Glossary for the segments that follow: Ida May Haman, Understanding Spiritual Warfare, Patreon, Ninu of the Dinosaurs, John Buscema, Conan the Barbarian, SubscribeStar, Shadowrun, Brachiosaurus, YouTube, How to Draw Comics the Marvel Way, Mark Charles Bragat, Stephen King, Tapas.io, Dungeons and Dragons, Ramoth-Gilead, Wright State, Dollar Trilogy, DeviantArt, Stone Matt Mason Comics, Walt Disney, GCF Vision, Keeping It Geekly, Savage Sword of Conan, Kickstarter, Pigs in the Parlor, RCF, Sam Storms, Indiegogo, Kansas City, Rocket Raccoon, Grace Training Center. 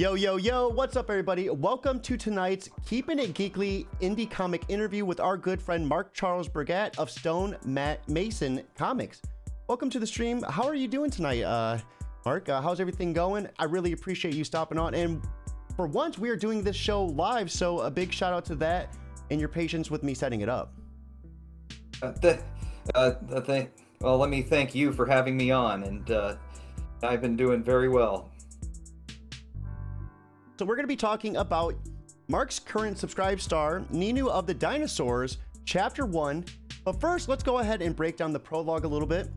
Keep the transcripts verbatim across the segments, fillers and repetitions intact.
Yo, yo, yo, what's up, everybody? Welcome to tonight's Keeping It Geekly indie comic interview with our good friend Mark Charles Bragat of Stone Matt Mason Comics. Welcome to the stream. How are you doing tonight, uh, Mark? Uh, how's everything going? I really appreciate you stopping on. And for once, we are doing this show live, so a big shout out to that and your patience with me setting it up. Uh, th uh, th th well, let me thank you for having me on, and uh, I've been doing very well. So we're going to be talking about Mark's current SubscribeStar, Ninu of the Dinosaurs, Chapter one. But first, let's go ahead and break down the prologue a little bit.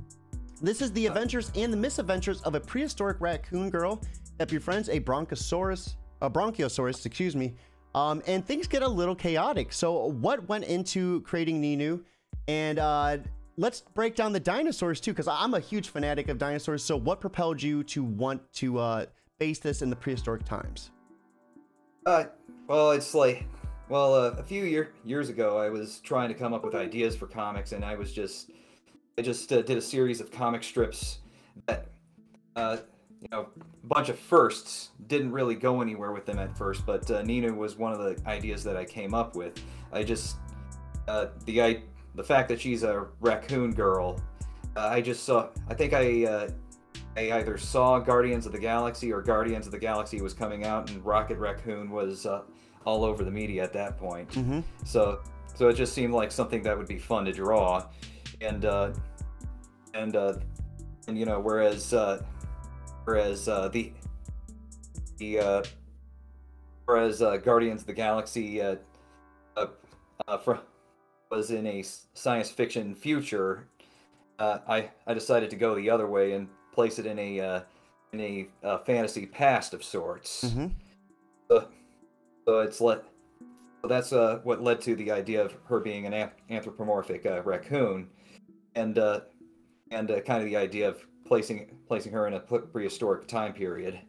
This is the adventures and the misadventures of a prehistoric raccoon girl that befriends a Bronchosaurus, a Brachiosaurus, excuse me, um, and things get a little chaotic. So what went into creating Ninu? And uh, let's break down the dinosaurs too, because I'm a huge fanatic of dinosaurs. So what propelled you to want to uh, base this in the prehistoric times? Uh, well, it's like, well, uh, a few year, years ago, I was trying to come up with ideas for comics, and I was just, I just uh, did a series of comic strips that, uh, you know, a bunch of firsts, didn't really go anywhere with them at first, but uh, Ninu was one of the ideas that I came up with. I just, uh, the I, the fact that she's a raccoon girl, uh, I just saw, I think I, uh, I either saw Guardians of the Galaxy or Guardians of the Galaxy was coming out, and Rocket Raccoon was uh, all over the media at that point. Mm-hmm. So, so it just seemed like something that would be fun to draw, and uh, and uh, and you know, whereas uh, whereas uh, the the uh, whereas uh, Guardians of the Galaxy uh, uh, uh, for, was in a science fiction future, uh, I I decided to go the other way and place it in a uh, in a uh, fantasy past of sorts. Mm-hmm. So, so it's let so that's uh, what led to the idea of her being an anthropomorphic uh, raccoon, and uh, and uh, kind of the idea of placing placing her in a prehistoric time period.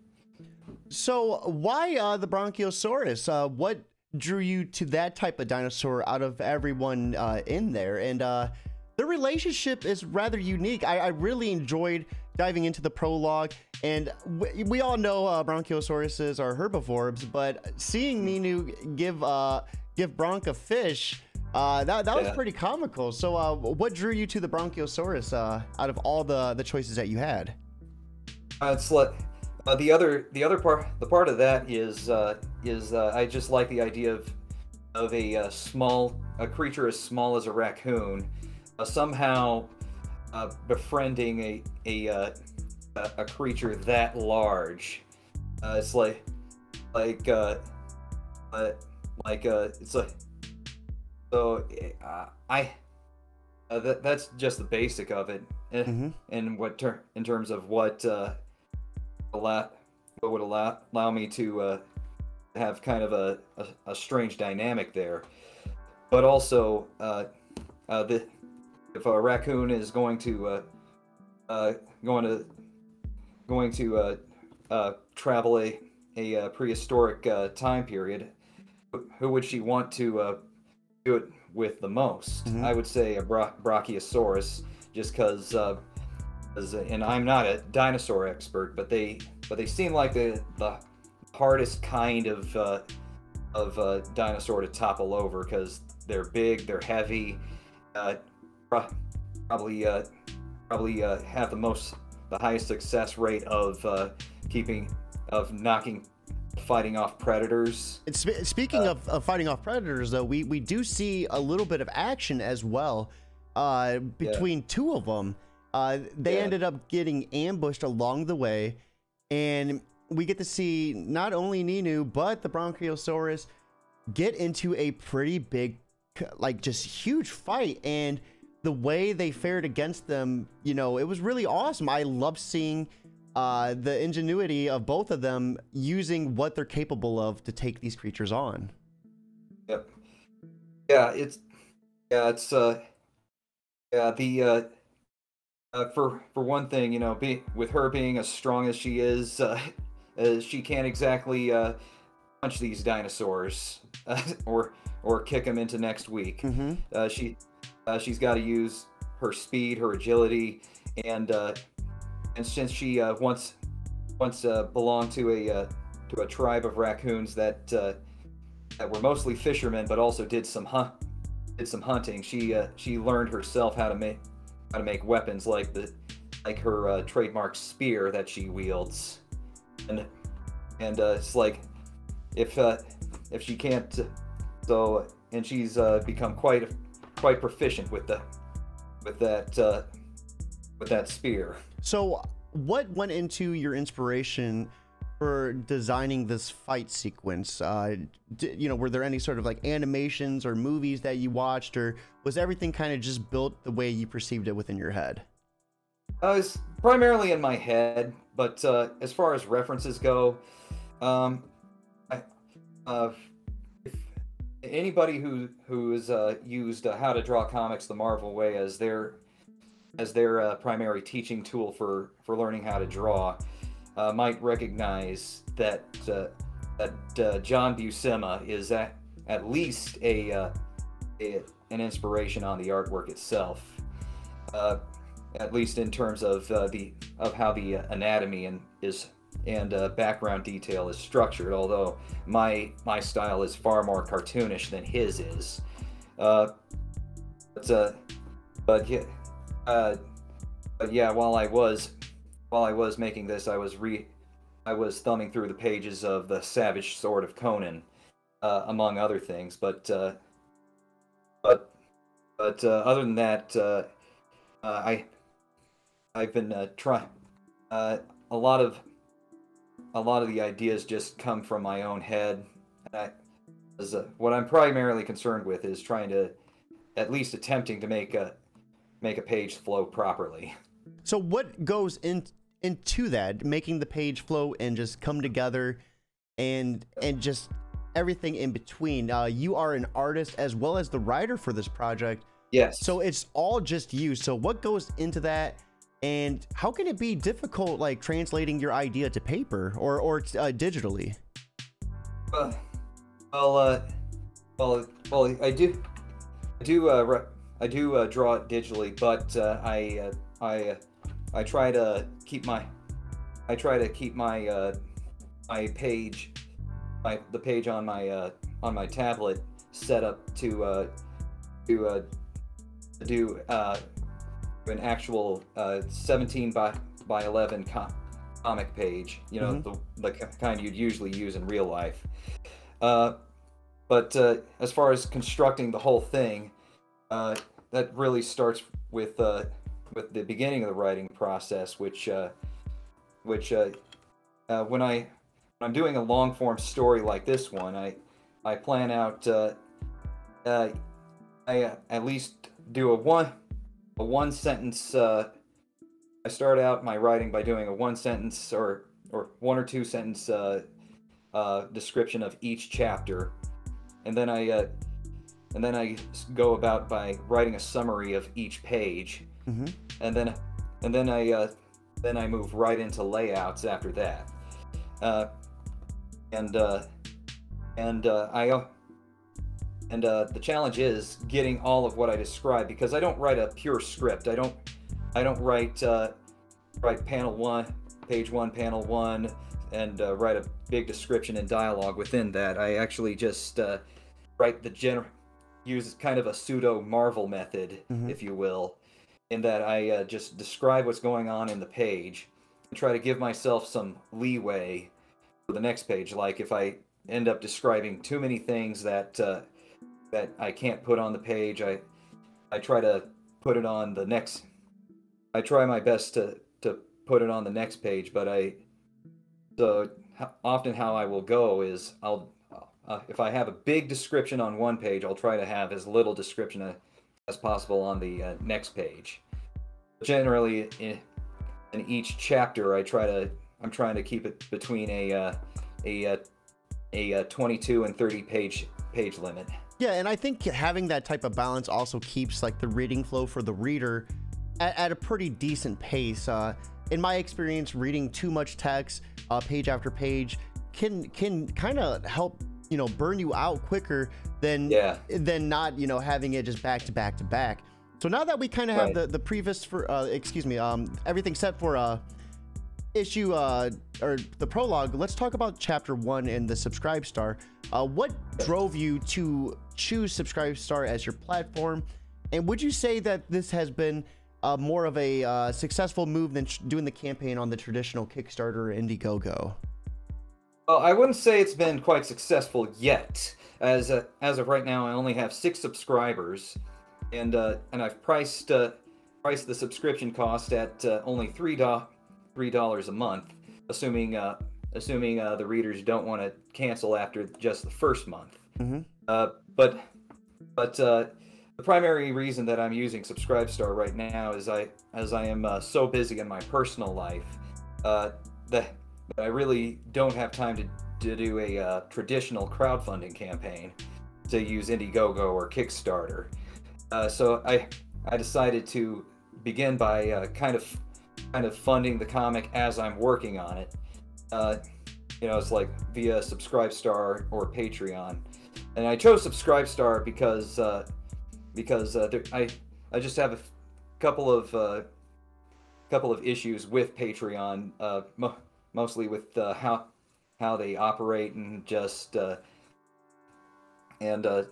So why uh, the Brachiosaurus? Uh, what drew you to that type of dinosaur out of everyone uh, in there? And uh, their relationship is rather unique. I, I really enjoyed diving into the prologue, and we, we all know uh, Bronchiosauruses are herbivores, but seeing Ninu give uh, give Bronch a fish, uh, that, that yeah. was pretty comical. So uh, what drew you to the Brachiosaurus uh, out of all the, the choices that you had? Uh, it's like, uh, the other the other part the part of that is uh, is uh, I just like the idea of of a uh, small a creature as small as a raccoon, uh, somehow. Uh, befriending a a uh, a creature that large, uh, it's like like uh, uh, like uh, it's like so uh, I uh, that that's just the basic of it, and, mm-hmm. and what ter in terms of what uh, allow what would allow allow me to uh, have kind of a, a a strange dynamic there, but also uh, uh, the. If a raccoon is going to uh, uh, going to going to uh, uh, travel a a uh, prehistoric uh, time period, who would she want to uh, do it with the most? Mm-hmm. I would say a bra Brachiosaurus, just because. Uh, and I'm not a dinosaur expert, but they but they seem like the the hardest kind of uh, of uh, dinosaur to topple over, because they're big, they're heavy. Uh, Probably, uh, probably uh, have the most, the highest success rate of uh, keeping, of knocking, fighting off predators. And sp speaking uh, of, of fighting off predators, though, we we do see a little bit of action as well uh, between yeah. two of them. Uh, they yeah. ended up getting ambushed along the way, and we get to see not only Ninu but the Brachiosaurus get into a pretty big, like just huge fight, and the way they fared against them, you know, it was really awesome. I love seeing uh, the ingenuity of both of them using what they're capable of to take these creatures on. Yep. Yeah, it's yeah, it's uh, yeah the uh, uh, for for one thing, you know, be, with her being as strong as she is, uh, uh, she can't exactly uh, punch these dinosaurs uh, or or kick them into next week. Mm-hmm. uh, she. Uh, she's got to use her speed, her agility, and uh, and since she uh, once once uh, belonged to a uh, to a tribe of raccoons that uh, that were mostly fishermen, but also did some hunt, did some hunting. She uh, she learned herself how to make how to make weapons like the like her uh, trademark spear that she wields, and and uh, it's like if uh, if she can't so and she's uh, become quite quite proficient with the with that uh, with that spear. So what went into your inspiration for designing this fight sequence? Uh, did, you know, were there any sort of like animations or movies that you watched, or was everything kind of just built the way you perceived it within your head? Uh, it's primarily in my head, but uh, as far as references go, um, I, uh, if anybody who who has uh, used uh, How to Draw Comics the Marvel Way as their as their uh, primary teaching tool for, for learning how to draw, uh, might recognize that uh, that uh, John Buscema is at, at least a, uh, a an inspiration on the artwork itself, uh, at least in terms of uh, the of how the anatomy and is and uh, background detail is structured. Although my my style is far more cartoonish than his is, uh, but uh, but yeah. Uh, but yeah, while I was, while I was making this, I was re, I was thumbing through the pages of the Savage Sword of Conan, uh, among other things. But, uh, but, but uh, other than that, uh, uh, I, I've been uh, trying. Uh, a lot of, a lot of the ideas just come from my own head. And I, as a, what I'm primarily concerned with is trying to, at least attempting to make a. make a page flow properly. So what goes in into that, making the page flow and just come together, and and just everything in between? Uh you are an artist as well as the writer for this project. Yes. So it's all just you. So what goes into that, and how can it be difficult, like translating your idea to paper or or uh, digitally? Uh, well, uh, well, well, I do, I do. Uh, re- I do uh, draw it digitally, but uh, I uh, I uh, I try to keep my I try to keep my uh, my page my the page on my uh, on my tablet set up to uh, to uh, do uh, an actual uh, seventeen by eleven com- comic page, you know, mm-hmm. the the kind you'd usually use in real life. Uh, but uh, as far as constructing the whole thing, uh, that really starts with uh, with the beginning of the writing process, which uh, which uh, uh, when I when I'm doing a long form story like this one, I I plan out uh, uh, I uh, at least do a one a one sentence. Uh, I start out my writing by doing a one sentence or or one or two sentence uh, uh, description of each chapter, and then I. Uh, And then I go about by writing a summary of each page, mm-hmm. and then and then I uh, then I move right into layouts after that, uh, and uh, and uh, I and uh, the challenge is getting all of what I describe, because I don't write a pure script. I don't I don't write uh, write panel one, page one, panel one, and uh, write a big description and dialogue within that. I actually just uh, write the general. Use kind of a pseudo Marvel method, mm-hmm. if you will, in that I uh, just describe what's going on in the page and try to give myself some leeway for the next page. Like if I end up describing too many things that uh, that I can't put on the page, I I try to put it on the next. I try my best to to put it on the next page, but I so often how I will go is I'll. Uh, if I have a big description on one page, I'll try to have as little description a, as possible on the uh, next page. Generally, in, in each chapter, I try to I'm trying to keep it between a uh, a uh, a uh, twenty-two and thirty page page limit. Yeah, and I think having that type of balance also keeps like the reading flow for the reader at, at a pretty decent pace. Uh, in my experience, reading too much text, uh, page after page, can can kind of help. You know, burn you out quicker than yeah. than not, you know, having it just back to back to back. So now that we kind of have right. the the previous for uh excuse me um everything set for uh issue uh, or the prologue, let's talk about chapter one in the SubscribeStar. Uh, what drove you to choose SubscribeStar as your platform? And would you say that this has been uh, more of a uh, successful move than doing the campaign on the traditional Kickstarter or Indiegogo? Well, I wouldn't say it's been quite successful yet. As uh, as of right now, I only have six subscribers, and uh, and I've priced uh, priced the subscription cost at uh, only three dollars. three dollars a month, assuming uh, assuming uh, the readers don't want to cancel after just the first month. Mm-hmm. uh, but but uh, the primary reason that I'm using SubscribeStar right now is I as I am uh, so busy in my personal life uh, that I really don't have time to, to do a uh, traditional crowdfunding campaign, to use Indiegogo or Kickstarter. Uh, so I I decided to begin by uh, kind of kind of funding the comic as I'm working on it, uh, you know, it's like via SubscribeStar or Patreon. And I chose SubscribeStar because uh, because uh, there, I I just have a f couple of uh, couple of issues with Patreon, uh, mo mostly with uh, how how they operate and just uh, and uh,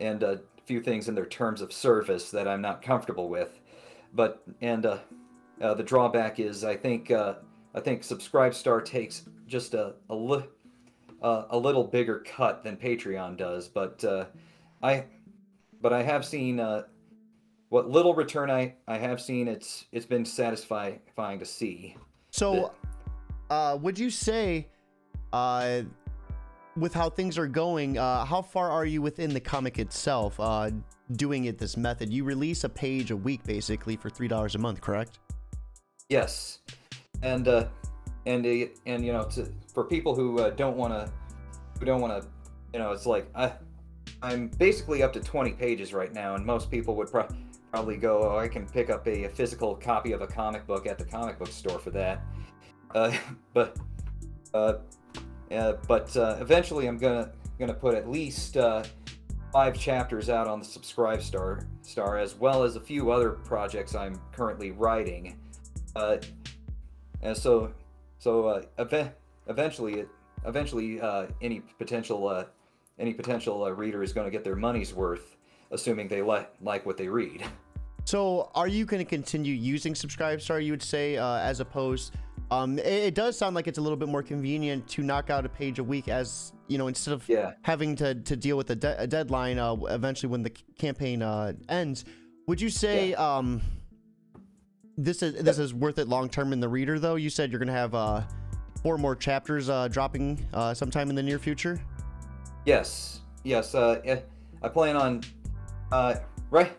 and a few things in their terms of service that I'm not comfortable with, but and. Uh, Uh, the drawback is, I think, uh, I think SubscribeStar takes just a a, li uh, a little bigger cut than Patreon does. But uh, I, but I have seen uh, what little return I I have seen. It's it's been satisfying to see. So, uh, would you say, uh, with how things are going, uh, how far are you within the comic itself? Uh, doing it this method, you release a page a week basically for three dollars a month, correct? Yes, and uh, and and you know, to, for people who uh, don't want to, who don't want to, you know, it's like I, I'm basically up to twenty pages right now, and most people would pro probably go, oh, I can pick up a, a physical copy of a comic book at the comic book store for that, uh, but, uh, uh, but uh, eventually I'm gonna gonna put at least uh, five chapters out on the SubscribeStar star, as well as a few other projects I'm currently writing. Uh, and so, so uh, ev eventually, eventually, uh, any potential, uh, any potential uh, reader is going to get their money's worth, assuming they li like what they read. So, are you going to continue using SubscribeStar? You would say, uh, as opposed, um, it, it does sound like it's a little bit more convenient to knock out a page a week, as you know, instead of yeah. having to to deal with a, de a deadline. Uh, eventually, when the campaign uh, ends, would you say? Yeah. Um, This is this is worth it long term in the reader, though. You said you're gonna have uh, four more chapters uh, dropping uh, sometime in the near future. Yes, yes. Uh, I plan on uh, right.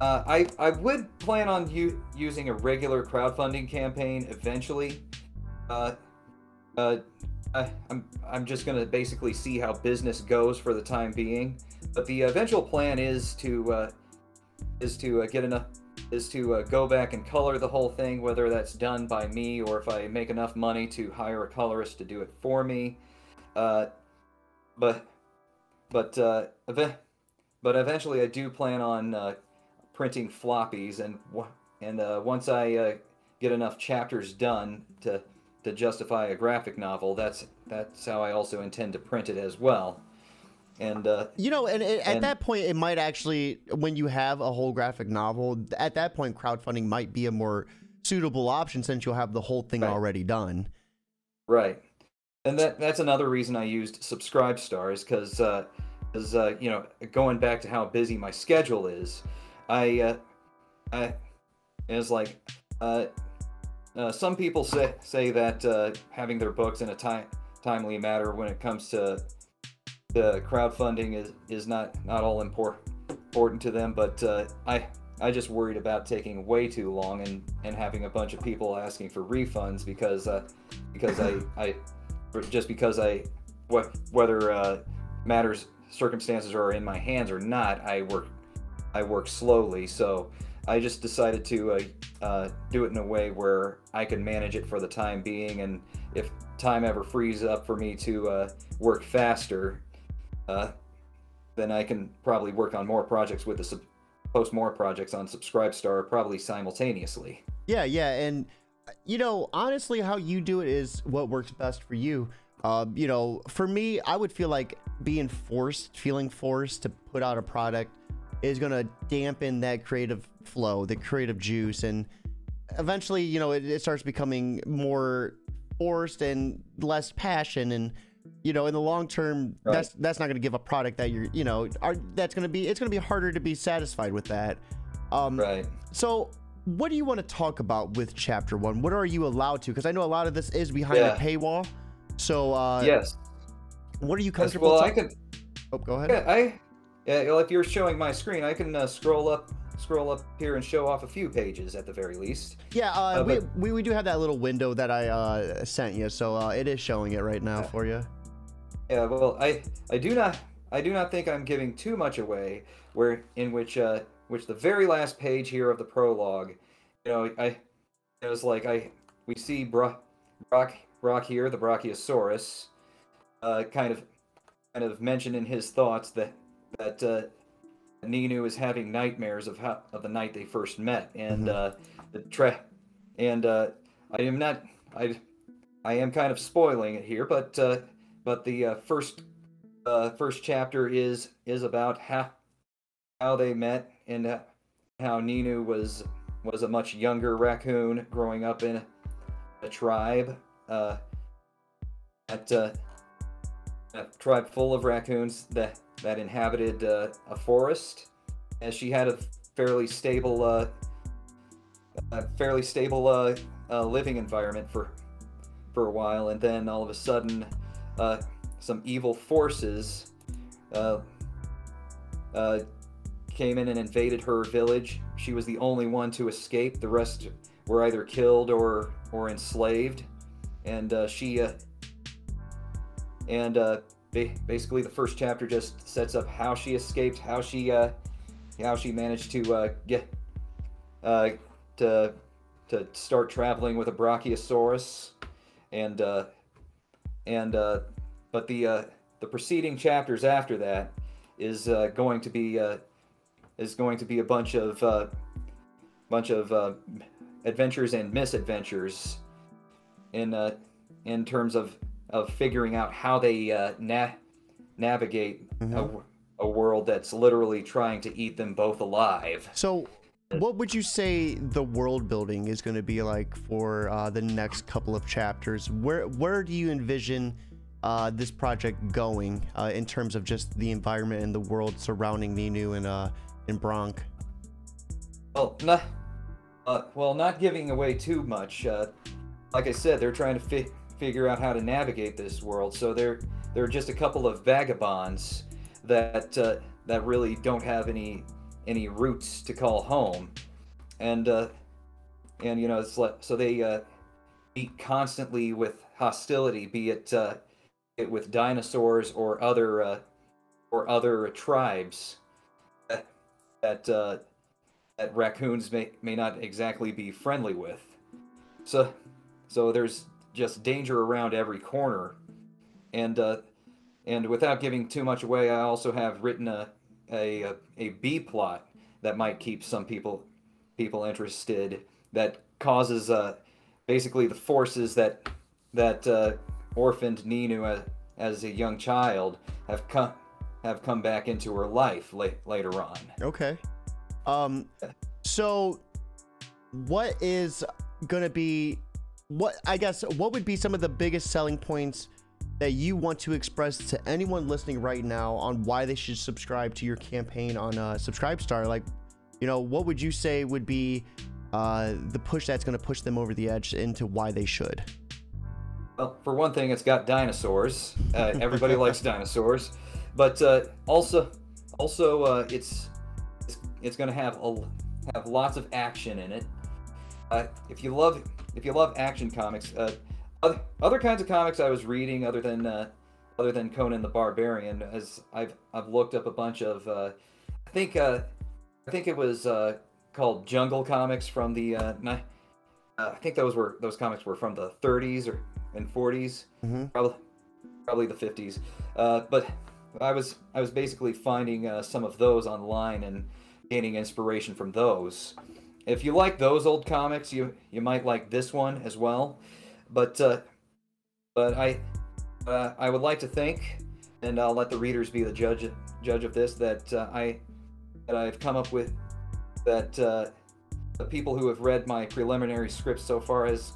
Uh, I I would plan on u using a regular crowdfunding campaign eventually. Uh, uh, I, I'm I'm just gonna basically see how business goes for the time being. But the eventual plan is to uh, is to uh, get enough. is to uh, go back and color the whole thing, whether that's done by me or if I make enough money to hire a colorist to do it for me. Uh, but but uh, ev but eventually, I do plan on uh, printing floppies, and and uh, once I uh, get enough chapters done to to justify a graphic novel, that's that's how I also intend to print it as well. And uh, you know, and, and at and, that point, it might actually, when you have a whole graphic novel, at that point, crowdfunding might be a more suitable option since you'll have the whole thing right. already done. Right, and that that's another reason I used SubscribeStar, is because uh, because uh, you know, going back to how busy my schedule is, I uh, I it's like uh, uh, some people say say that uh, having their books in a time timely manner when it comes to the crowdfunding is is not not all important important to them, but uh, I I just worried about taking way too long and and having a bunch of people asking for refunds because uh, because I I just because I what whether uh, matters circumstances are in my hands or not, I work I work slowly, so I just decided to uh, uh, do it in a way where I can manage it for the time being, and if time ever frees up for me to uh, work faster. Uh, then I can probably work on more projects with the sub post more projects on SubscribeStar probably simultaneously. Yeah, yeah, and you know, honestly, how you do it is what works best for you. Uh, you know, for me, I would feel like being forced, feeling forced to put out a product is going to dampen that creative flow, the creative juice. And eventually, you know, it, it starts becoming more forced and less passion. And, you know, in the long term, right. that's that's not going to give a product that you're, you know, are, that's going to be, it's going to be harder to be satisfied with that. Um, right. So what do you want to talk about with chapter one? What are you allowed to? Because I know a lot of this is behind yeah. a paywall. So, uh, yes. What are you comfortable Well, talking? I could, oh, go ahead. Yeah, I, yeah, well, if you're showing my screen, I can uh, scroll up, scroll up here and show off a few pages at the very least. Yeah, uh, uh, we, but, we, we do have that little window that I uh, sent you. So uh, it is showing it right now yeah. for you. Yeah, well, I, I do not, I do not think I'm giving too much away where in which, uh, which the very last page here of the prologue, you know, I, it was like, I, we see Bra, Brock, Brock here, the Brachiosaurus, uh, kind of, kind of mentioned in his thoughts that that uh, Ninu is having nightmares of how, of the night they first met, and mm-hmm. uh, the tra and uh, I am not, I, I am kind of spoiling it here, but uh, but the uh, first uh, first chapter is is about how how they met and uh, how Ninu was was a much younger raccoon growing up in a tribe. Uh, that, uh, that tribe full of raccoons that, that inhabited uh, a forest, and she had a fairly stable, uh, a fairly stable uh, uh, living environment for for a while, and then all of a sudden, uh, some evil forces uh, uh, came in and invaded her village. She was the only one to escape; the rest were either killed or or enslaved. And uh, she, uh, and uh, ba basically the first chapter just sets up how she escaped, how she, uh, how she managed to uh, get, uh, to, to start traveling with a Brachiosaurus, and uh, and uh, but the uh, the preceding chapters after that is uh, going to be uh, is going to be a bunch of uh, bunch of uh, adventures and misadventures. In uh, in terms of, of figuring out how they uh, na navigate mm-hmm. a, a world that's literally trying to eat them both alive. So, what would you say the world building is going to be like for uh, the next couple of chapters? Where where do you envision uh, this project going uh, in terms of just the environment and the world surrounding Ninu and uh, and Bronk? Well, not uh, well, not giving away too much. Uh, Like I said, they're trying to fi figure out how to navigate this world. So they're they're just a couple of vagabonds that uh, that really don't have any any roots to call home, and uh, and you know it's like, so they uh, meet constantly with hostility, be it, uh, it with dinosaurs or other uh, or other tribes that that, uh, that raccoons may may not exactly be friendly with. So. So there's just danger around every corner, and uh, and without giving too much away, I also have written a a a B plot that might keep some people people interested. That causes uh, basically the forces that that uh, orphaned Ninu as, as a young child have come have come back into her life late, later on. Okay. Um. So, what is gonna be? What I guess what would be some of the biggest selling points that you want to express to anyone listening right now on why they should subscribe to your campaign on uh, SubscribeStar? Like, you know, what would you say would be uh, the push that's going to push them over the edge into why they should? Well, for one thing, it's got dinosaurs. Uh, everybody likes dinosaurs, but uh, also, also uh, it's it's, it's going to have a, have lots of action in it. Uh, if you love If you love action comics, uh, other, other kinds of comics I was reading other than uh, other than Conan the Barbarian, as I've I've looked up a bunch of, uh, I think uh, I think it was uh, called Jungle Comics from the uh, I think those were those comics were from the thirties or and forties, mm-hmm. probably probably the fifties. Uh, but I was I was basically finding uh, some of those online and gaining inspiration from those, If you like those old comics, you you might like this one as well. But uh, but I uh, I would like to think, and I'll let the readers be the judge judge of this, that uh, I that I've come up with that uh, the people who have read my preliminary scripts so far as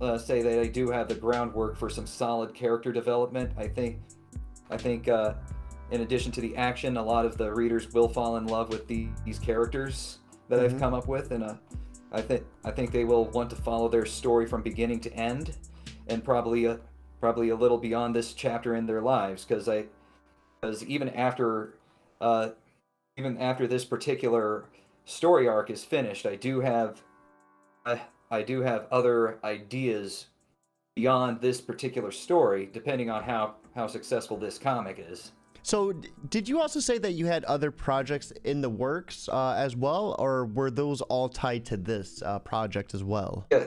uh, say that I do have the groundwork for some solid character development. I think I think uh, in addition to the action, a lot of the readers will fall in love with the, these characters that mm-hmm. I've come up with, and uh, I think I think they will want to follow their story from beginning to end, and probably a, probably a little beyond this chapter in their lives, because I because even after uh, even after this particular story arc is finished, I do have I, I do have other ideas beyond this particular story, depending on how how successful this comic is. So did you also say that you had other projects in the works uh, as well, or were those all tied to this uh, project as well? Yeah.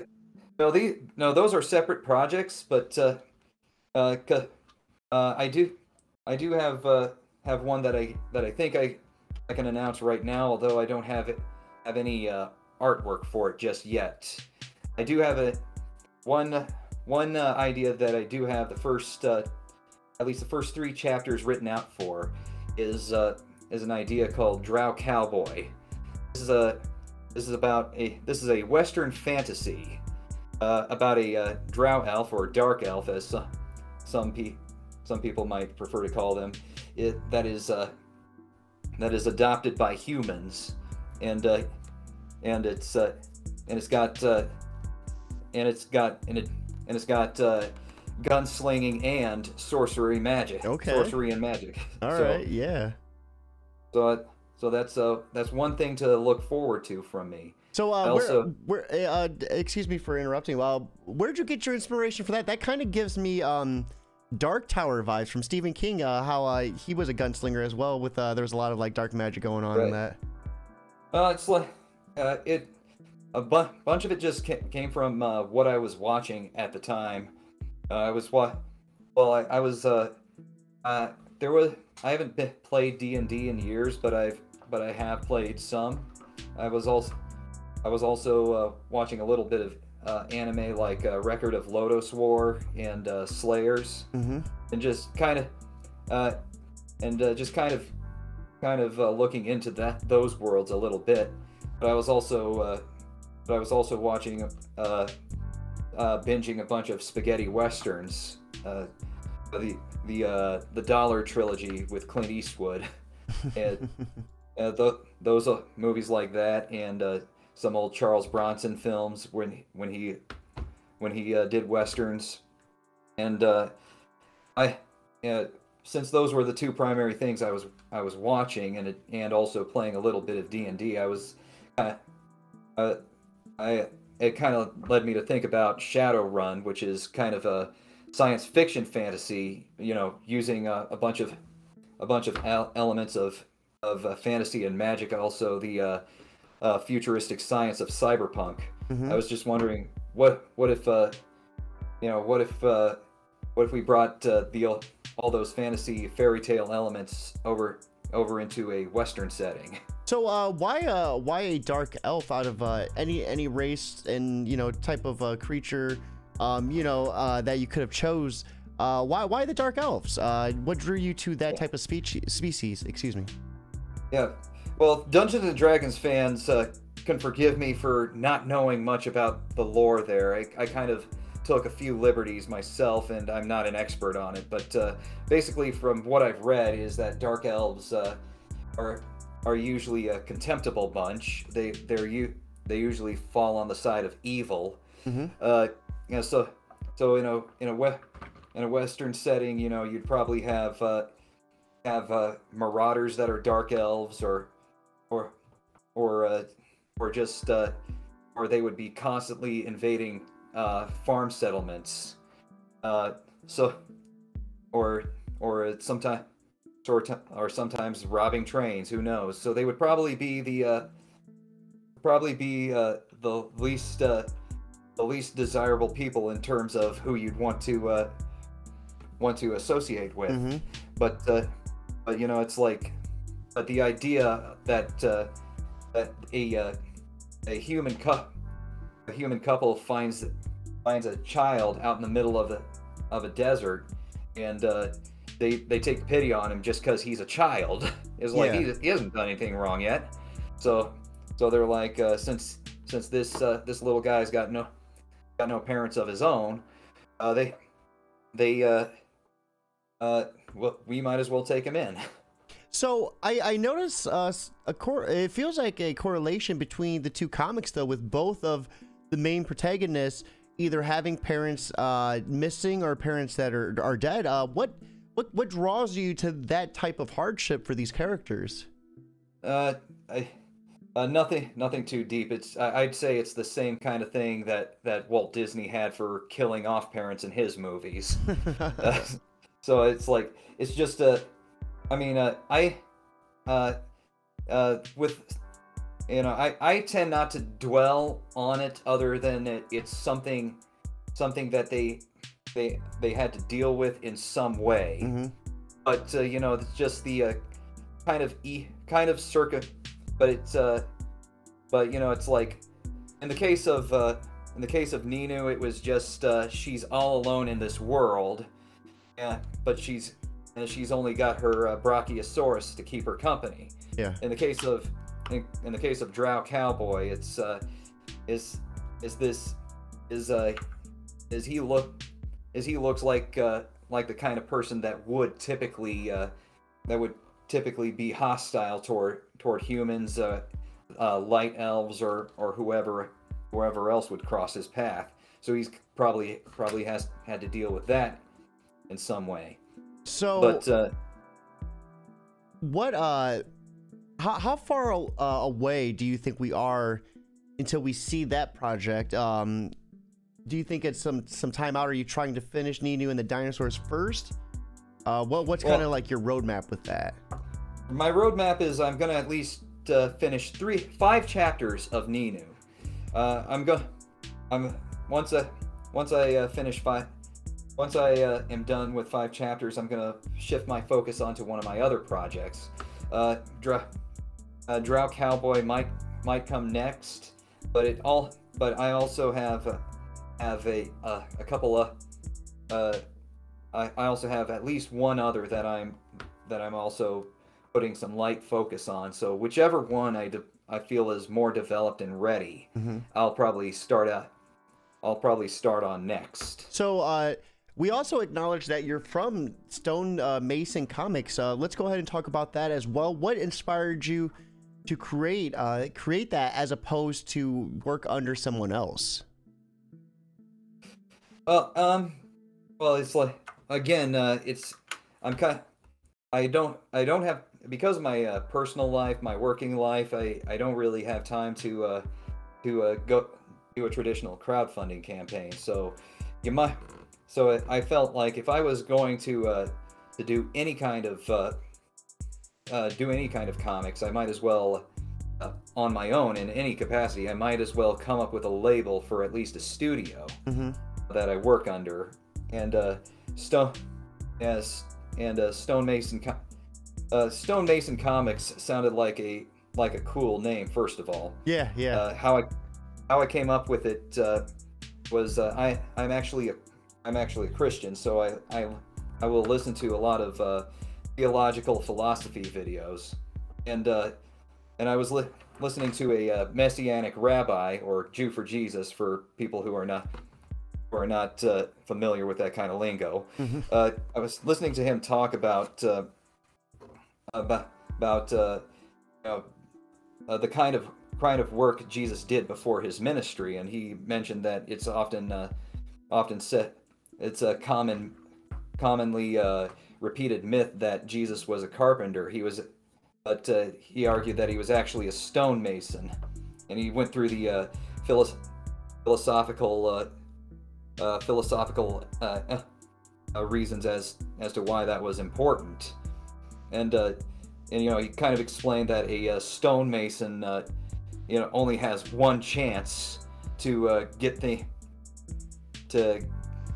No, the, no, those are separate projects, but uh, uh, uh, I do I do have uh, have one that I that I think I, I can announce right now, although I don't have it, have any uh, artwork for it just yet. I do have a one one uh, idea that I do have the first. Uh, at least the first three chapters written out for, is uh, is an idea called Drow Cowboy. This is a this is about a this is a Western fantasy uh, about a uh, Drow elf, or dark elf, as some some, pe- some people might prefer to call them. It, that is uh, that is adopted by humans, and uh, and it's uh, and it's got uh, and it's got and it and it's got. Uh, gunslinging and sorcery magic. Okay. Sorcery and magic. All so, right. Yeah. So, so that's uh that's one thing to look forward to from me. So, uh, also, where, where, uh excuse me for interrupting. Uh, where did you get your inspiration for that? That kind of gives me um, Dark Tower vibes from Stephen King. Uh, how uh, he was a gunslinger as well. With uh, there was a lot of like dark magic going on right. in that. Uh, it's like uh, it a bu- bunch of it just came from uh, what I was watching at the time. Uh, I was well. I, I was. Uh, uh, there was. I haven't been, played D and D in years, but I've. But I have played some. I was also. I was also uh, watching a little bit of uh, anime like uh, Record of Lodoss War and uh, Slayers, mm-hmm. and just kind of, uh, and uh, just kind of, kind of uh, looking into that those worlds a little bit. But I was also. Uh, but I was also watching. Uh, Uh, binging a bunch of spaghetti westerns, uh, the the uh, the Dollar Trilogy with Clint Eastwood, and uh, th- those uh, movies like that, and uh, some old Charles Bronson films when when he when he uh, did westerns, and uh, I uh, since those were the two primary things I was I was watching, and and also playing a little bit of D and D, I was uh, uh, I. It kind of led me to think about Shadowrun, which is kind of a science fiction fantasy, you know, using a, a bunch of a bunch of al- elements of of uh, fantasy and magic, also the uh, uh, futuristic science of cyberpunk. Mm-hmm. I was just wondering what what if uh, you know what if uh, what if we brought uh, the all those fantasy fairy tale elements over over into a Western setting. So uh, why uh, why a dark elf out of uh, any any race and you know type of uh, creature um, you know uh, that you could have chose? Uh, why why the dark elves? Uh, what drew you to that type of speech, species? Excuse me. Yeah, well, Dungeons and Dragons fans uh, can forgive me for not knowing much about the lore there. I, I kind of took a few liberties myself, and I'm not an expert on it. But uh, basically, from what I've read, is that dark elves uh, are are usually a contemptible bunch. They they're you they usually fall on the side of evil. Mm-hmm. Uh, you know, so so in a in a we- in a Western setting, you know, you'd probably have uh, have uh, marauders that are dark elves, or or or uh, or just uh, or they would be constantly invading uh, farm settlements. Uh, so or or sometimes. Or, t- or sometimes robbing trains, who knows? So they would probably be the uh, probably be uh, the least uh, the least desirable people in terms of who you'd want to uh, want to associate with. Mm-hmm. But uh, but you know, it's like but the idea that uh, that a uh, a human cup a human couple finds finds a child out in the middle of a of a desert, and uh, they they take pity on him just because he's a child. It's like yeah. he, he hasn't done anything wrong yet. So so they're like, uh, since since this uh, this little guy's got no got no parents of his own, uh, they they uh, uh, well, we might as well take him in. So I, I notice uh, a cor- it feels like a correlation between the two comics, though, with both of the main protagonists either having parents uh, missing or parents that are are dead. Uh, what what what draws you to that type of hardship for these characters? Uh, I, uh nothing nothing too deep. It's I, I'd say it's the same kind of thing that that Walt Disney had for killing off parents in his movies. uh, so it's like it's just a. I mean, uh, I, uh, uh, with, you know, I, I tend not to dwell on it, other than it, it's something, something that they, they, they had to deal with in some way. Mm-hmm. But uh, you know, it's just the uh, kind of e, kind of circa, but it's, uh, but you know, it's like, in the case of, uh, in the case of Ninu, it was just uh, she's all alone in this world, yeah, but she's. And she's only got her uh, Brachiosaurus to keep her company. Yeah. In the case of, in, in the case of Drow Cowboy, it's, uh, is, is this, is, uh, is he look, is he looks like, uh, like the kind of person that would typically, uh, that would typically be hostile toward toward humans, uh, uh, light elves, or or whoever, whoever else would cross his path. So he's probably probably has had to deal with that in some way. So, but, uh, what, uh, how, how far uh, away do you think we are until we see that project? Um, do you think it's some, some time out? Are you trying to finish Ninu and the Dinosaurs first? Uh, what, what's well, kind of like your roadmap with that? My roadmap is I'm going to at least, uh, finish three, five chapters of Ninu. Uh, I'm going, I'm once I, once I, uh, finish five. Once I uh, am done with five chapters, I'm going to shift my focus onto one of my other projects. Uh, Dr- uh, Drow Cowboy might might come next, but it all. But I also have uh, have a uh, a couple of. Uh, I, I also have at least one other that I'm that I'm also putting some light focus on. So whichever one I de- I feel is more developed and ready, mm-hmm. I'll probably start a. I'll probably start on next. So. Uh... We also acknowledge that you're from Stone uh, Mason Comics. Uh, let's go ahead and talk about that as well. What inspired you to create uh, create that as opposed to work under someone else? Well, um, well, it's like again, uh, it's I'm kind. I don't I don't have because of my uh, personal life, my working life. I, I don't really have time to uh, to uh, go do a traditional crowdfunding campaign. So you might. So I felt like if I was going to uh, to do any kind of uh, uh, do any kind of comics, I might as well uh, on my own in any capacity. I might as well come up with a label for at least a studio mm-hmm. that I work under. And uh, Stone as and uh, Stone Mason Com- uh, Stone Mason Comics sounded like a like a cool name. First of all, yeah, yeah. Uh, how I how I came up with it uh, was uh, I I'm actually a I'm actually a Christian, so I, I I will listen to a lot of uh, theological philosophy videos, and uh, and I was li- listening to a uh, Messianic rabbi or Jew for Jesus for people who are not who are not uh, familiar with that kind of lingo. Mm-hmm. Uh, I was listening to him talk about uh, about about uh, you know, uh, the kind of kind of work Jesus did before his ministry, and he mentioned that it's often uh, often said. It's a common, commonly uh, repeated myth that Jesus was a carpenter. He was, but uh, he argued that he was actually a stonemason, and he went through the uh, philo- philosophical, uh, uh, philosophical uh, uh, reasons as as to why that was important, and uh, and you know he kind of explained that a uh, stonemason, uh, you know, only has one chance to uh, get the to. to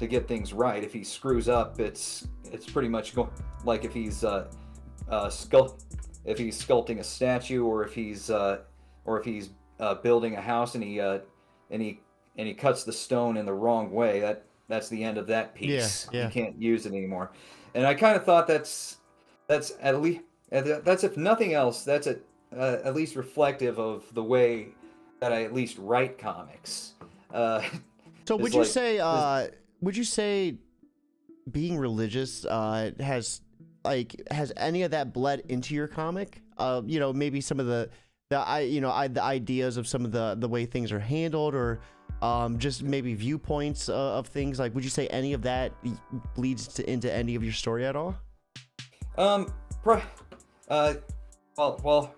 get things right. If he screws up, it's it's pretty much go- like if he's uh, uh, sculpt if he's sculpting a statue, or if he's uh, or if he's uh, building a house, and he uh, and he and he cuts the stone in the wrong way. That that's the end of that piece. Yeah, yeah. You can't use it anymore. And I kind of thought that's that's at least that's if nothing else that's a, uh, at least reflective of the way that I at least write comics. Uh, so would you like, say uh, would you say being religious uh, has like has any of that bled into your comic? Uh, you know, maybe some of the the I you know I, the ideas of some of the the way things are handled, or um, just maybe viewpoints uh, of things. Like, would you say any of that bleeds to, into any of your story at all? Um, pro- uh, well, well,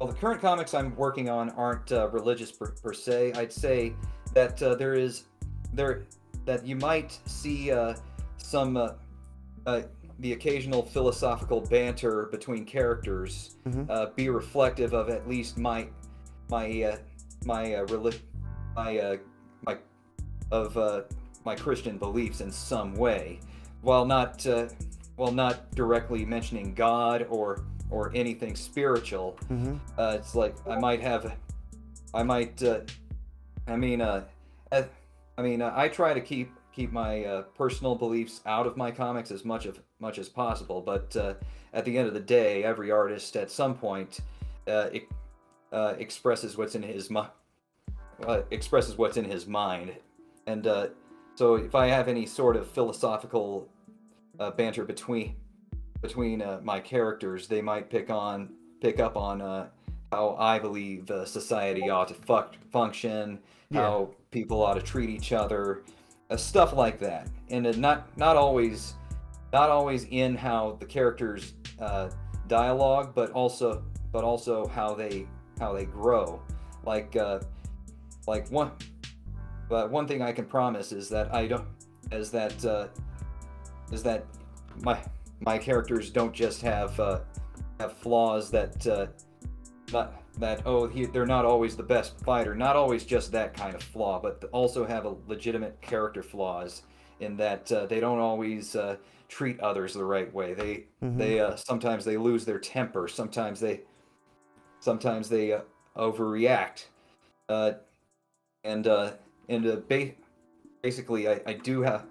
well, the current comics I'm working on aren't uh, religious per, per se. I'd say that uh, there is there that you might see uh, some uh, uh, the occasional philosophical banter between characters mm-hmm. uh, be reflective of at least my my uh, my uh, relig- my uh, my of uh, my Christian beliefs in some way, while not. Uh, Well, not directly mentioning God or or anything spiritual. Mm-hmm. Uh, it's like I might have, I might, uh, I mean, uh, I mean, uh, I try to keep keep my uh, personal beliefs out of my comics as much of much as possible. But uh, at the end of the day, every artist at some point uh, it, uh, expresses what's in his mi- uh, expresses what's in his mind, and uh, so if I have any sort of philosophical Uh, banter between between uh, my characters, they might pick on pick up on uh, how I believe uh, society ought to fuck, function, yeah. how people ought to treat each other, uh, stuff like that, and uh, not not always not always in how the characters uh, dialogue, but also but also how they how they grow. Like uh, like one but one thing I can promise is that I don't is that. Uh, is that my my characters don't just have uh, have flaws that uh, not, that oh he, they're not always the best fighter, not always just that kind of flaw, but also have a legitimate character flaws in that uh, they don't always uh, treat others the right way. They mm-hmm. they uh, sometimes they lose their temper, sometimes they sometimes they uh, overreact, uh, and uh, and uh, ba- basically I, I do have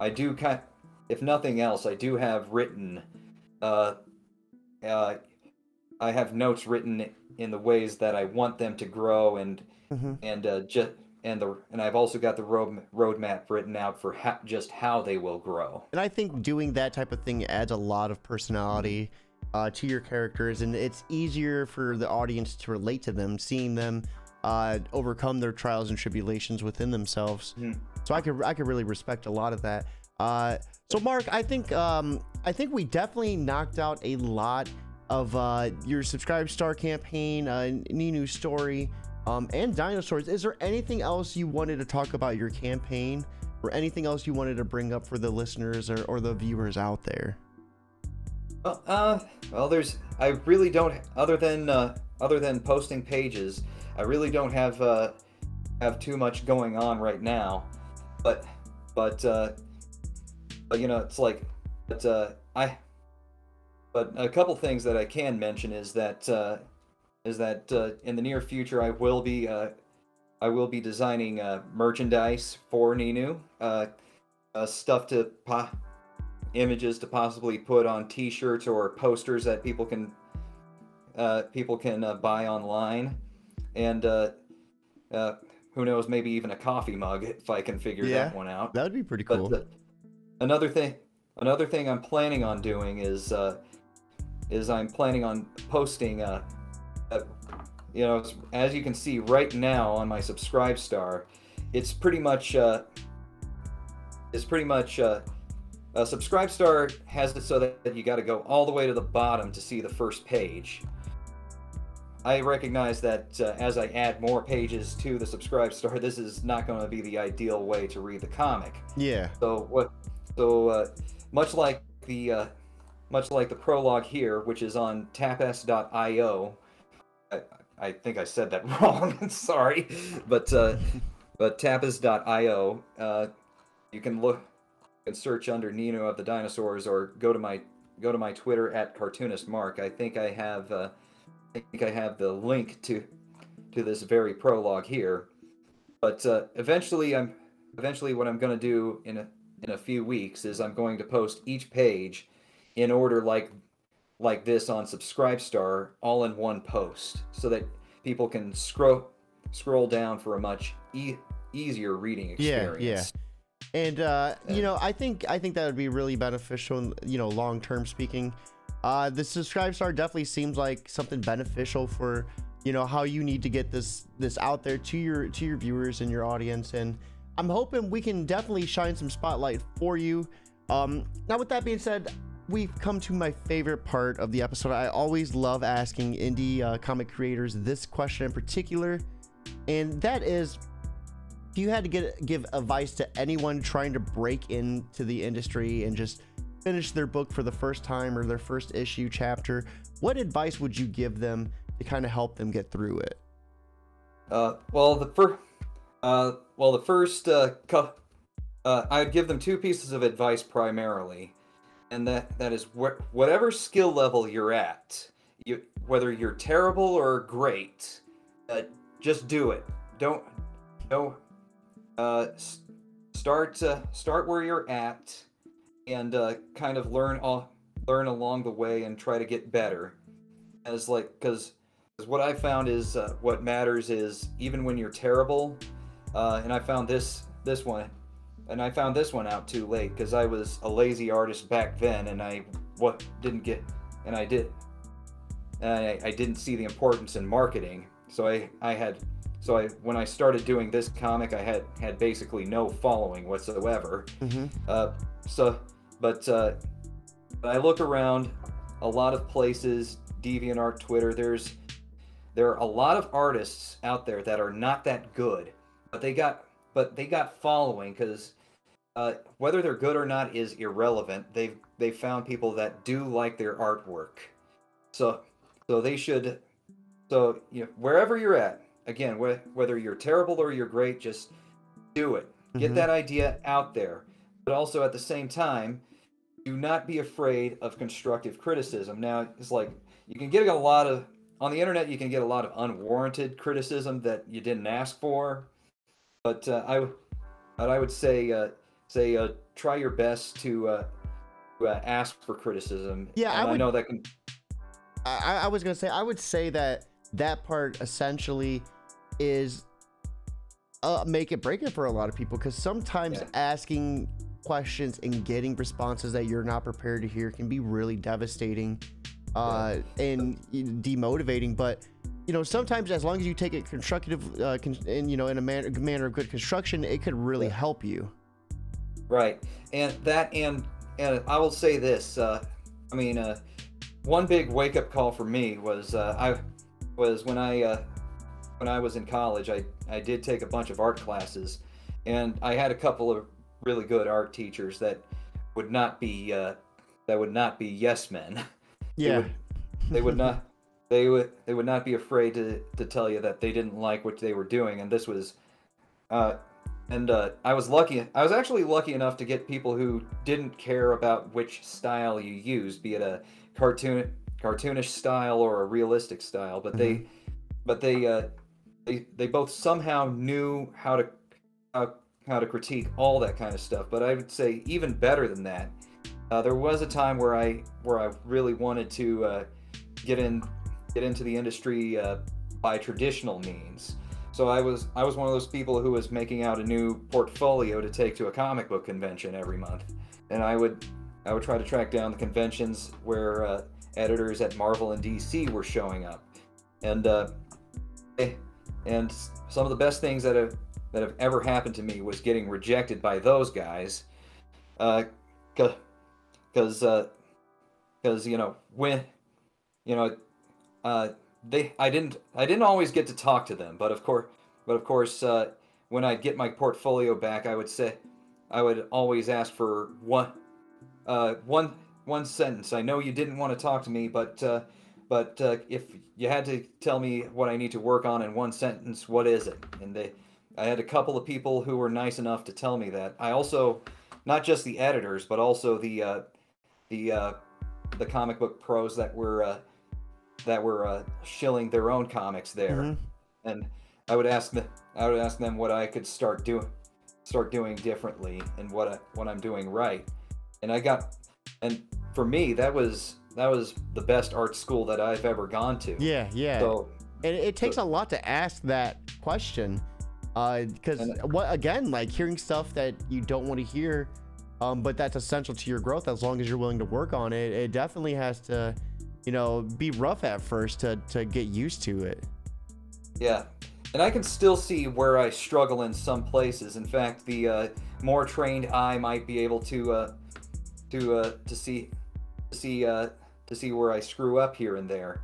I do kind. If nothing else, I do have written, uh, uh, I have notes written in the ways that I want them to grow, and mm-hmm. and uh, just and the and I've also got the road roadmap written out for ha- just how they will grow. And I think doing that type of thing adds a lot of personality uh, to your characters, and it's easier for the audience to relate to them, seeing them uh, overcome their trials and tribulations within themselves. Mm. So I could I could really respect a lot of that. Uh, so Mark, I think um, I think we definitely knocked out a lot of uh, your SubscribeStar campaign, uh, Ninu's story, um, and dinosaurs. Is there anything else you wanted to talk about your campaign, or anything else you wanted to bring up for the listeners or, or the viewers out there? Well, uh, well, there's. I really don't. Other than uh, other than posting pages, I really don't have uh, have too much going on right now. But but. Uh, But, you know, it's like, but uh, I, but a couple things that I can mention is that, uh, is that uh, in the near future I will be, uh, I will be designing uh, merchandise for Ninu, uh, uh, stuff to po- images to possibly put on T-shirts or posters that people can, uh, people can uh, buy online, and uh, uh, who knows, maybe even a coffee mug if I can figure yeah, that one out. That would be pretty cool. But, uh, Another thing, another thing I'm planning on doing is, uh, is I'm planning on posting, uh, uh, you know, as you can see right now on my SubscribeStar, it's pretty much, uh, it's pretty much, uh, uh, SubscribeStar has it so that you got to go all the way to the bottom to see the first page. I recognize that uh, as I add more pages to the SubscribeStar, this is not going to be the ideal way to read the comic. Yeah. So what? So uh, much like the uh, much like the prologue here, which is on Tapas dot io, I, I think I said that wrong. Sorry, but uh, but Tapas dot io, uh, you can look and search under Ninu of the Dinosaurs, or go to my go to my Twitter at Cartoonist Mark. I think I have uh, I think I have the link to to this very prologue here. But uh, eventually, I'm eventually what I'm going to do in a, in a few weeks is I'm going to post each page in order like like this on SubscribeStar, all in one post, so that people can scroll scroll down for a much e easier reading experience. Yeah, yeah. And uh, you know, I think I think that would be really beneficial, in, you know, long term speaking. Uh, the SubscribeStar definitely seems like something beneficial for, you know, how you need to get this this out there to your to your viewers and your audience. And I'm hoping we can definitely shine some spotlight for you. Um, now, with that being said, we've come to my favorite part of the episode. I always love asking indie uh, comic creators this question in particular, and that is, if you had to get, give advice to anyone trying to break into the industry and just finish their book for the first time or their first issue chapter, what advice would you give them to kind of help them get through it? Uh, well, the first, uh, well, the first, uh, uh, I'd give them two pieces of advice primarily, and that that is wh whatever skill level you're at, you whether you're terrible or great, uh, just do it. Don't, don't. Uh, start uh, start where you're at, and uh, kind of learn all learn along the way and try to get better. As like, because what I found is uh, what matters is even when you're terrible. Uh, and I found this this one, and I found this one out too late because I was a lazy artist back then, and I what didn't get, and I did, and I, I didn't see the importance in marketing. So I I had. So I, when I started doing this comic, I had had basically no following whatsoever. Mm-hmm. uh, so, but uh, I look around a lot of places, DeviantArt, Twitter. There's there are a lot of artists out there that are not that good, but they got but they got following because uh, whether they're good or not is irrelevant. They've they found people that do like their artwork. So so they should so you know, wherever you're at. Again, wh whether you're terrible or you're great, just do it. Get mm-hmm. that idea out there. But also at the same time, do not be afraid of constructive criticism. Now, it's like you can get a lot of, on the internet, you can get a lot of unwarranted criticism that you didn't ask for. But uh, I, but I would say, uh, say uh, try your best to, uh, to uh, ask for criticism. Yeah, and I, would, I know that can. I, I was going to say, I would say that that part essentially is uh, make it break it for a lot of people, because sometimes yeah. asking questions and getting responses that you're not prepared to hear can be really devastating uh, yeah. and demotivating. But you know, sometimes as long as you take it constructive uh, con and you know in a man manner of good construction, it could really yeah. help you. Right, and that and and I will say this. Uh, I mean, uh, one big wake up call for me was uh, I was when I. Uh, When I was in college, I, I did take a bunch of art classes, and I had a couple of really good art teachers that would not be uh, that would not be yes men. Yeah, they would, they would not they would they would not be afraid to to tell you that they didn't like what they were doing, and this was, uh, and uh, I was lucky. I was actually lucky enough to get people who didn't care about which style you used, be it a cartoon cartoonish style or a realistic style, but mm-hmm. they but they. Uh, They, they both somehow knew how to how, how to critique all that kind of stuff. But I would say even better than that, uh, there was a time where I where I really wanted to uh, get in get into the industry uh, by traditional means. So I was I was one of those people who was making out a new portfolio to take to a comic book convention every month, and I would I would try to track down the conventions where uh, editors at Marvel and D C were showing up, and uh, they. And some of the best things that have that have ever happened to me was getting rejected by those guys, because uh, because uh, you know when you know uh, they I didn't I didn't always get to talk to them, but of course but of course uh, when I'd get my portfolio back, I would say I would always ask for one uh, one one sentence. I know you didn't want to talk to me, but. Uh, But uh, if you had to tell me what I need to work on in one sentence, what is it? And they, I had a couple of people who were nice enough to tell me that. I also, not just the editors, but also the uh, the uh, the comic book pros that were uh, that were uh, shilling their own comics there. Mm-hmm. and I would ask them, I would ask them what I could start doing, start doing differently, and what I, what I'm doing right. And I got, and for me, that was that was the best art school that I've ever gone to. Yeah, yeah. So it, it takes so, a lot to ask that question, because uh, what again, like hearing stuff that you don't want to hear. Um, but that's essential to your growth as long as you're willing to work on it. It definitely has to, you know, be rough at first to, to get used to it. Yeah. And I can still see where I struggle in some places. In fact, the uh, more trained eye might be able to uh, to uh, to see to see uh, to see where I screw up here and there.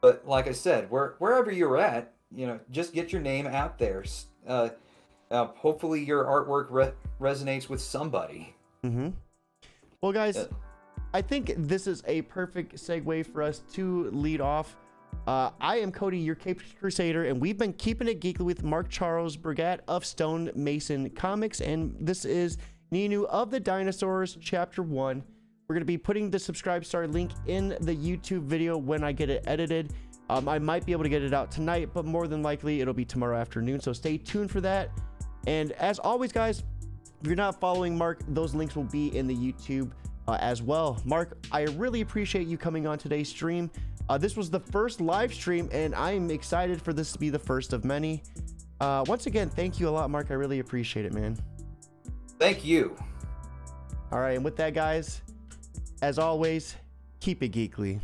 But like I said, where, wherever you're at, you know, just get your name out there. Uh, uh, hopefully your artwork re- resonates with somebody. Mm-hmm. Well, guys, I think this is a perfect segue for us to lead off. Uh, I am Cody, your Caped Crusader, and we've been keeping it geekly with Mark Charles Bragat of Stone Mason Comics, and this is Ninu of the Dinosaurs, Chapter One. We're going to be putting the SubscribeStar link in the YouTube video when I get it edited. Um, I might be able to get it out tonight, but more than likely it'll be tomorrow afternoon. So stay tuned for that. And as always, guys, if you're not following Mark, those links will be in the YouTube uh, as well. Mark, I really appreciate you coming on today's stream. Uh, this was the first live stream, and I'm excited for this to be the first of many. Uh, once again, thank you a lot, Mark. I really appreciate it, man. Thank you. All right, and with that, guys, as always, keep it geekly.